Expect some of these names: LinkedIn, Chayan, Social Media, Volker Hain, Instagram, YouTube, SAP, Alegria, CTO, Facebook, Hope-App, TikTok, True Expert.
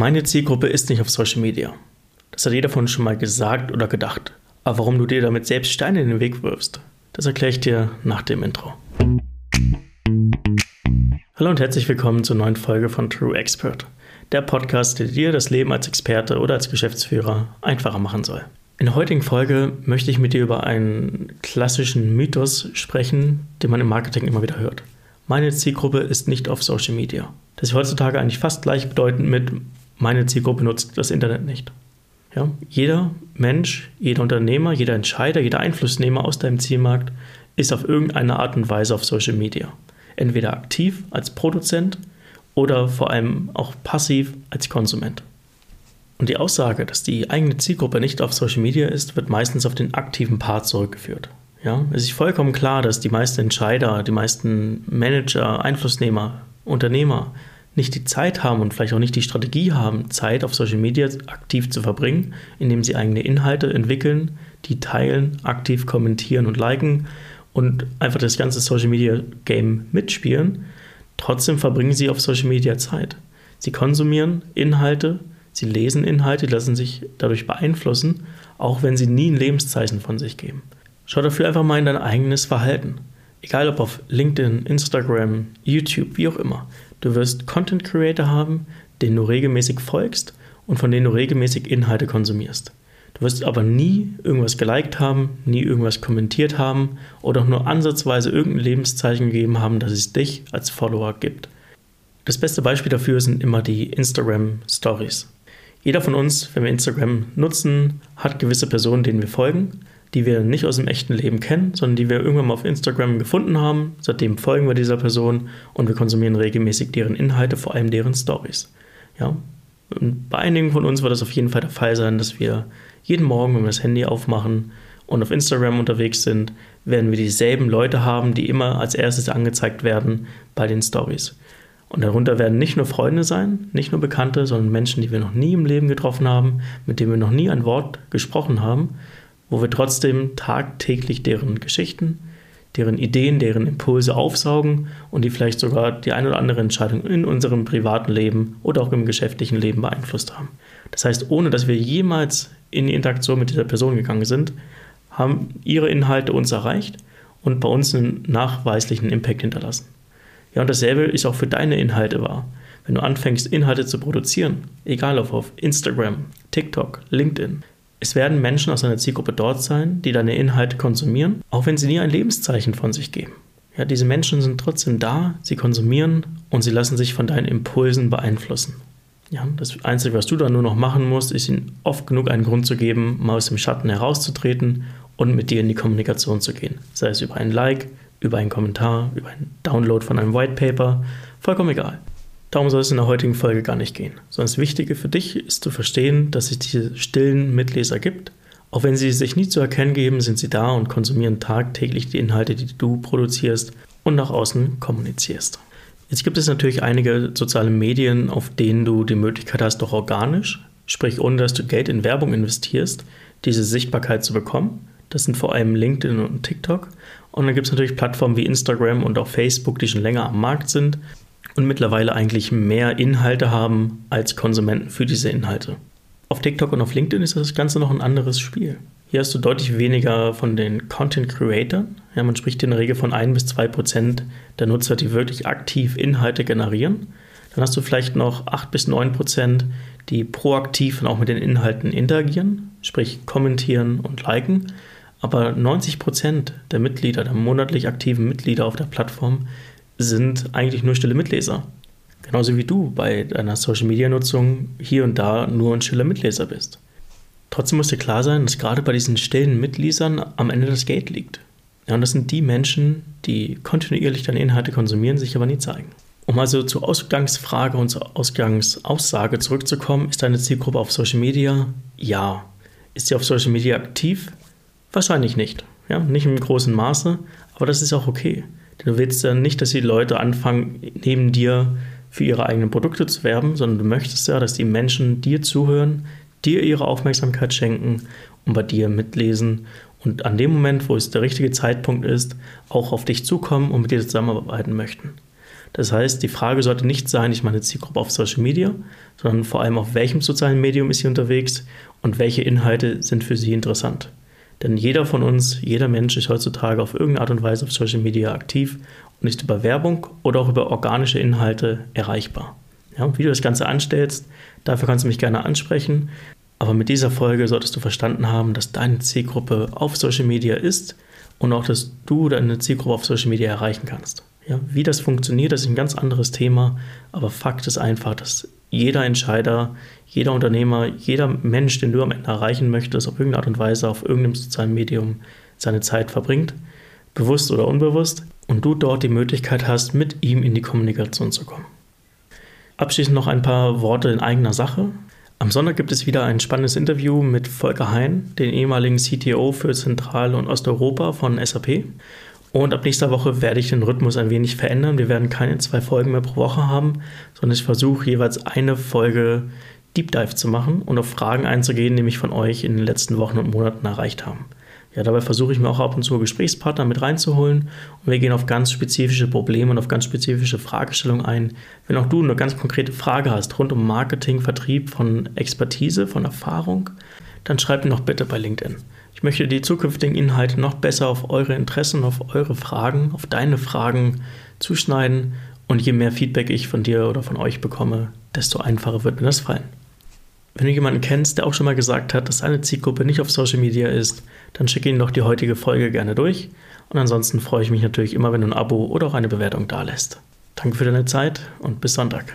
meine Zielgruppe ist nicht auf Social Media. Das hat jeder von uns schon mal gesagt oder gedacht. Aber warum du dir damit selbst Steine in den Weg wirfst, das erkläre ich dir nach dem Intro. Hallo und herzlich willkommen zur neuen Folge von True Expert. Der Podcast, der dir das Leben als Experte oder als Geschäftsführer einfacher machen soll. In der heutigen Folge möchte ich mit dir über einen klassischen Mythos sprechen, den man im Marketing immer wieder hört. Meine Zielgruppe ist nicht auf Social Media. Das ist heutzutage eigentlich fast gleichbedeutend mit, meine Zielgruppe nutzt das Internet nicht. Ja? Jeder Mensch, jeder Unternehmer, jeder Entscheider, jeder Einflussnehmer aus deinem Zielmarkt ist auf irgendeine Art und Weise auf Social Media. Entweder aktiv als Produzent oder vor allem auch passiv als Konsument. Und die Aussage, dass die eigene Zielgruppe nicht auf Social Media ist, wird meistens auf den aktiven Part zurückgeführt. Ja? Es ist vollkommen klar, dass die meisten Entscheider, die meisten Manager, Einflussnehmer, Unternehmer nicht die Zeit haben und vielleicht auch nicht die Strategie haben, Zeit auf Social Media aktiv zu verbringen, indem sie eigene Inhalte entwickeln, die teilen, aktiv kommentieren und liken und einfach das ganze Social Media Game mitspielen. Trotzdem verbringen sie auf Social Media Zeit. Sie konsumieren Inhalte, sie lesen Inhalte, lassen sich dadurch beeinflussen, auch wenn sie nie ein Lebenszeichen von sich geben. Schau dafür einfach mal in dein eigenes Verhalten. Egal ob auf LinkedIn, Instagram, YouTube, wie auch immer. Du wirst Content Creator haben, denen du regelmäßig folgst und von denen du regelmäßig Inhalte konsumierst. Du wirst aber nie irgendwas geliked haben, nie irgendwas kommentiert haben oder auch nur ansatzweise irgendein Lebenszeichen gegeben haben, dass es dich als Follower gibt. Das beste Beispiel dafür sind immer die Instagram Stories. Jeder von uns, wenn wir Instagram nutzen, hat gewisse Personen, denen wir folgen, die wir nicht aus dem echten Leben kennen, sondern die wir irgendwann mal auf Instagram gefunden haben. Seitdem folgen wir dieser Person und wir konsumieren regelmäßig deren Inhalte, vor allem deren Stories. Ja? Bei einigen von uns wird das auf jeden Fall der Fall sein, dass wir jeden Morgen, wenn wir das Handy aufmachen und auf Instagram unterwegs sind, werden wir dieselben Leute haben, die immer als erstes angezeigt werden bei den Stories. Und darunter werden nicht nur Freunde sein, nicht nur Bekannte, sondern Menschen, die wir noch nie im Leben getroffen haben, mit denen wir noch nie ein Wort gesprochen haben, wo wir trotzdem tagtäglich deren Geschichten, deren Ideen, deren Impulse aufsaugen und die vielleicht sogar die ein oder andere Entscheidung in unserem privaten Leben oder auch im geschäftlichen Leben beeinflusst haben. Das heißt, ohne dass wir jemals in die Interaktion mit dieser Person gegangen sind, haben ihre Inhalte uns erreicht und bei uns einen nachweislichen Impact hinterlassen. Ja, und dasselbe ist auch für deine Inhalte wahr. Wenn du anfängst, Inhalte zu produzieren, egal ob auf Instagram, TikTok, LinkedIn, es werden Menschen aus deiner Zielgruppe dort sein, die deine Inhalte konsumieren, auch wenn sie nie ein Lebenszeichen von sich geben. Ja, diese Menschen sind trotzdem da, sie konsumieren und sie lassen sich von deinen Impulsen beeinflussen. Ja, das Einzige, was du dann nur noch machen musst, ist ihnen oft genug einen Grund zu geben, mal aus dem Schatten herauszutreten und mit dir in die Kommunikation zu gehen. Sei es über ein Like, über einen Kommentar, über einen Download von einem White Paper, vollkommen egal. Darum soll es in der heutigen Folge gar nicht gehen. Sondern das Wichtige für dich ist zu verstehen, dass es diese stillen Mitleser gibt. Auch wenn sie sich nie zu erkennen geben, sind sie da und konsumieren tagtäglich die Inhalte, die du produzierst und nach außen kommunizierst. Jetzt gibt es natürlich einige soziale Medien, auf denen du die Möglichkeit hast, doch organisch, sprich ohne dass du Geld in Werbung investierst, diese Sichtbarkeit zu bekommen. Das sind vor allem LinkedIn und TikTok. Und dann gibt es natürlich Plattformen wie Instagram und auch Facebook, die schon länger am Markt sind. Und mittlerweile eigentlich mehr Inhalte haben als Konsumenten für diese Inhalte. Auf TikTok und auf LinkedIn ist das Ganze noch ein anderes Spiel. Hier hast du deutlich weniger von den Content-Creatern. Ja, man spricht in der Regel von 1-2% der Nutzer, die wirklich aktiv Inhalte generieren. Dann hast du vielleicht noch 8-9%, die proaktiv und auch mit den Inhalten interagieren, sprich kommentieren und liken. Aber 90% der Mitglieder, der monatlich aktiven Mitglieder auf der Plattform, sind eigentlich nur stille Mitleser. Genauso wie du bei deiner Social-Media-Nutzung hier und da nur ein stiller Mitleser bist. Trotzdem muss dir klar sein, dass gerade bei diesen stillen Mitlesern am Ende das Geld liegt. Ja, und das sind die Menschen, die kontinuierlich deine Inhalte konsumieren, sich aber nie zeigen. Um also zur Ausgangsfrage und zur Ausgangsaussage zurückzukommen, ist deine Zielgruppe auf Social Media? Ja. Ist sie auf Social Media aktiv? Wahrscheinlich nicht. Ja, nicht im großen Maße, aber das ist auch okay. Du willst ja nicht, dass die Leute anfangen, neben dir für ihre eigenen Produkte zu werben, sondern du möchtest ja, dass die Menschen dir zuhören, dir ihre Aufmerksamkeit schenken und bei dir mitlesen und an dem Moment, wo es der richtige Zeitpunkt ist, auch auf dich zukommen und mit dir zusammenarbeiten möchten. Das heißt, die Frage sollte nicht sein, ich meine Zielgruppe auf Social Media, sondern vor allem, auf welchem sozialen Medium ist sie unterwegs und welche Inhalte sind für sie interessant. Denn jeder von uns, jeder Mensch ist heutzutage auf irgendeine Art und Weise auf Social Media aktiv und ist über Werbung oder auch über organische Inhalte erreichbar. Ja, wie du das Ganze anstellst, dafür kannst du mich gerne ansprechen. Aber mit dieser Folge solltest du verstanden haben, dass deine Zielgruppe auf Social Media ist und auch, dass du deine Zielgruppe auf Social Media erreichen kannst. Ja, wie das funktioniert, das ist ein ganz anderes Thema. Aber Fakt ist einfach, dass jeder Entscheider, jeder Unternehmer, jeder Mensch, den du am Ende erreichen möchtest, auf irgendeine Art und Weise, auf irgendeinem sozialen Medium seine Zeit verbringt, bewusst oder unbewusst, und du dort die Möglichkeit hast, mit ihm in die Kommunikation zu kommen. Abschließend noch ein paar Worte in eigener Sache. Am Sonntag gibt es wieder ein spannendes Interview mit Volker Hain, den ehemaligen CTO für Zentral- und Osteuropa von SAP. Und ab nächster Woche werde ich den Rhythmus ein wenig verändern. Wir werden keine 2 Folgen mehr pro Woche haben, sondern ich versuche jeweils eine Folge Deep Dive zu machen und auf Fragen einzugehen, die mich von euch in den letzten Wochen und Monaten erreicht haben. Ja, dabei versuche ich mir auch ab und zu Gesprächspartner mit reinzuholen und wir gehen auf ganz spezifische Probleme und auf ganz spezifische Fragestellungen ein. Wenn auch du eine ganz konkrete Frage hast rund um Marketing, Vertrieb, von Expertise, von Erfahrung, dann schreib mir doch bitte bei LinkedIn. Ich möchte die zukünftigen Inhalte noch besser auf eure Interessen, auf eure Fragen, auf deine Fragen zuschneiden und je mehr Feedback ich von dir oder von euch bekomme, desto einfacher wird mir das fallen. Wenn du jemanden kennst, der auch schon mal gesagt hat, dass seine Zielgruppe nicht auf Social Media ist, dann schicke ihnen doch die heutige Folge gerne durch. Und ansonsten freue ich mich natürlich immer, wenn du ein Abo oder auch eine Bewertung dalässt. Danke für deine Zeit und bis Sonntag.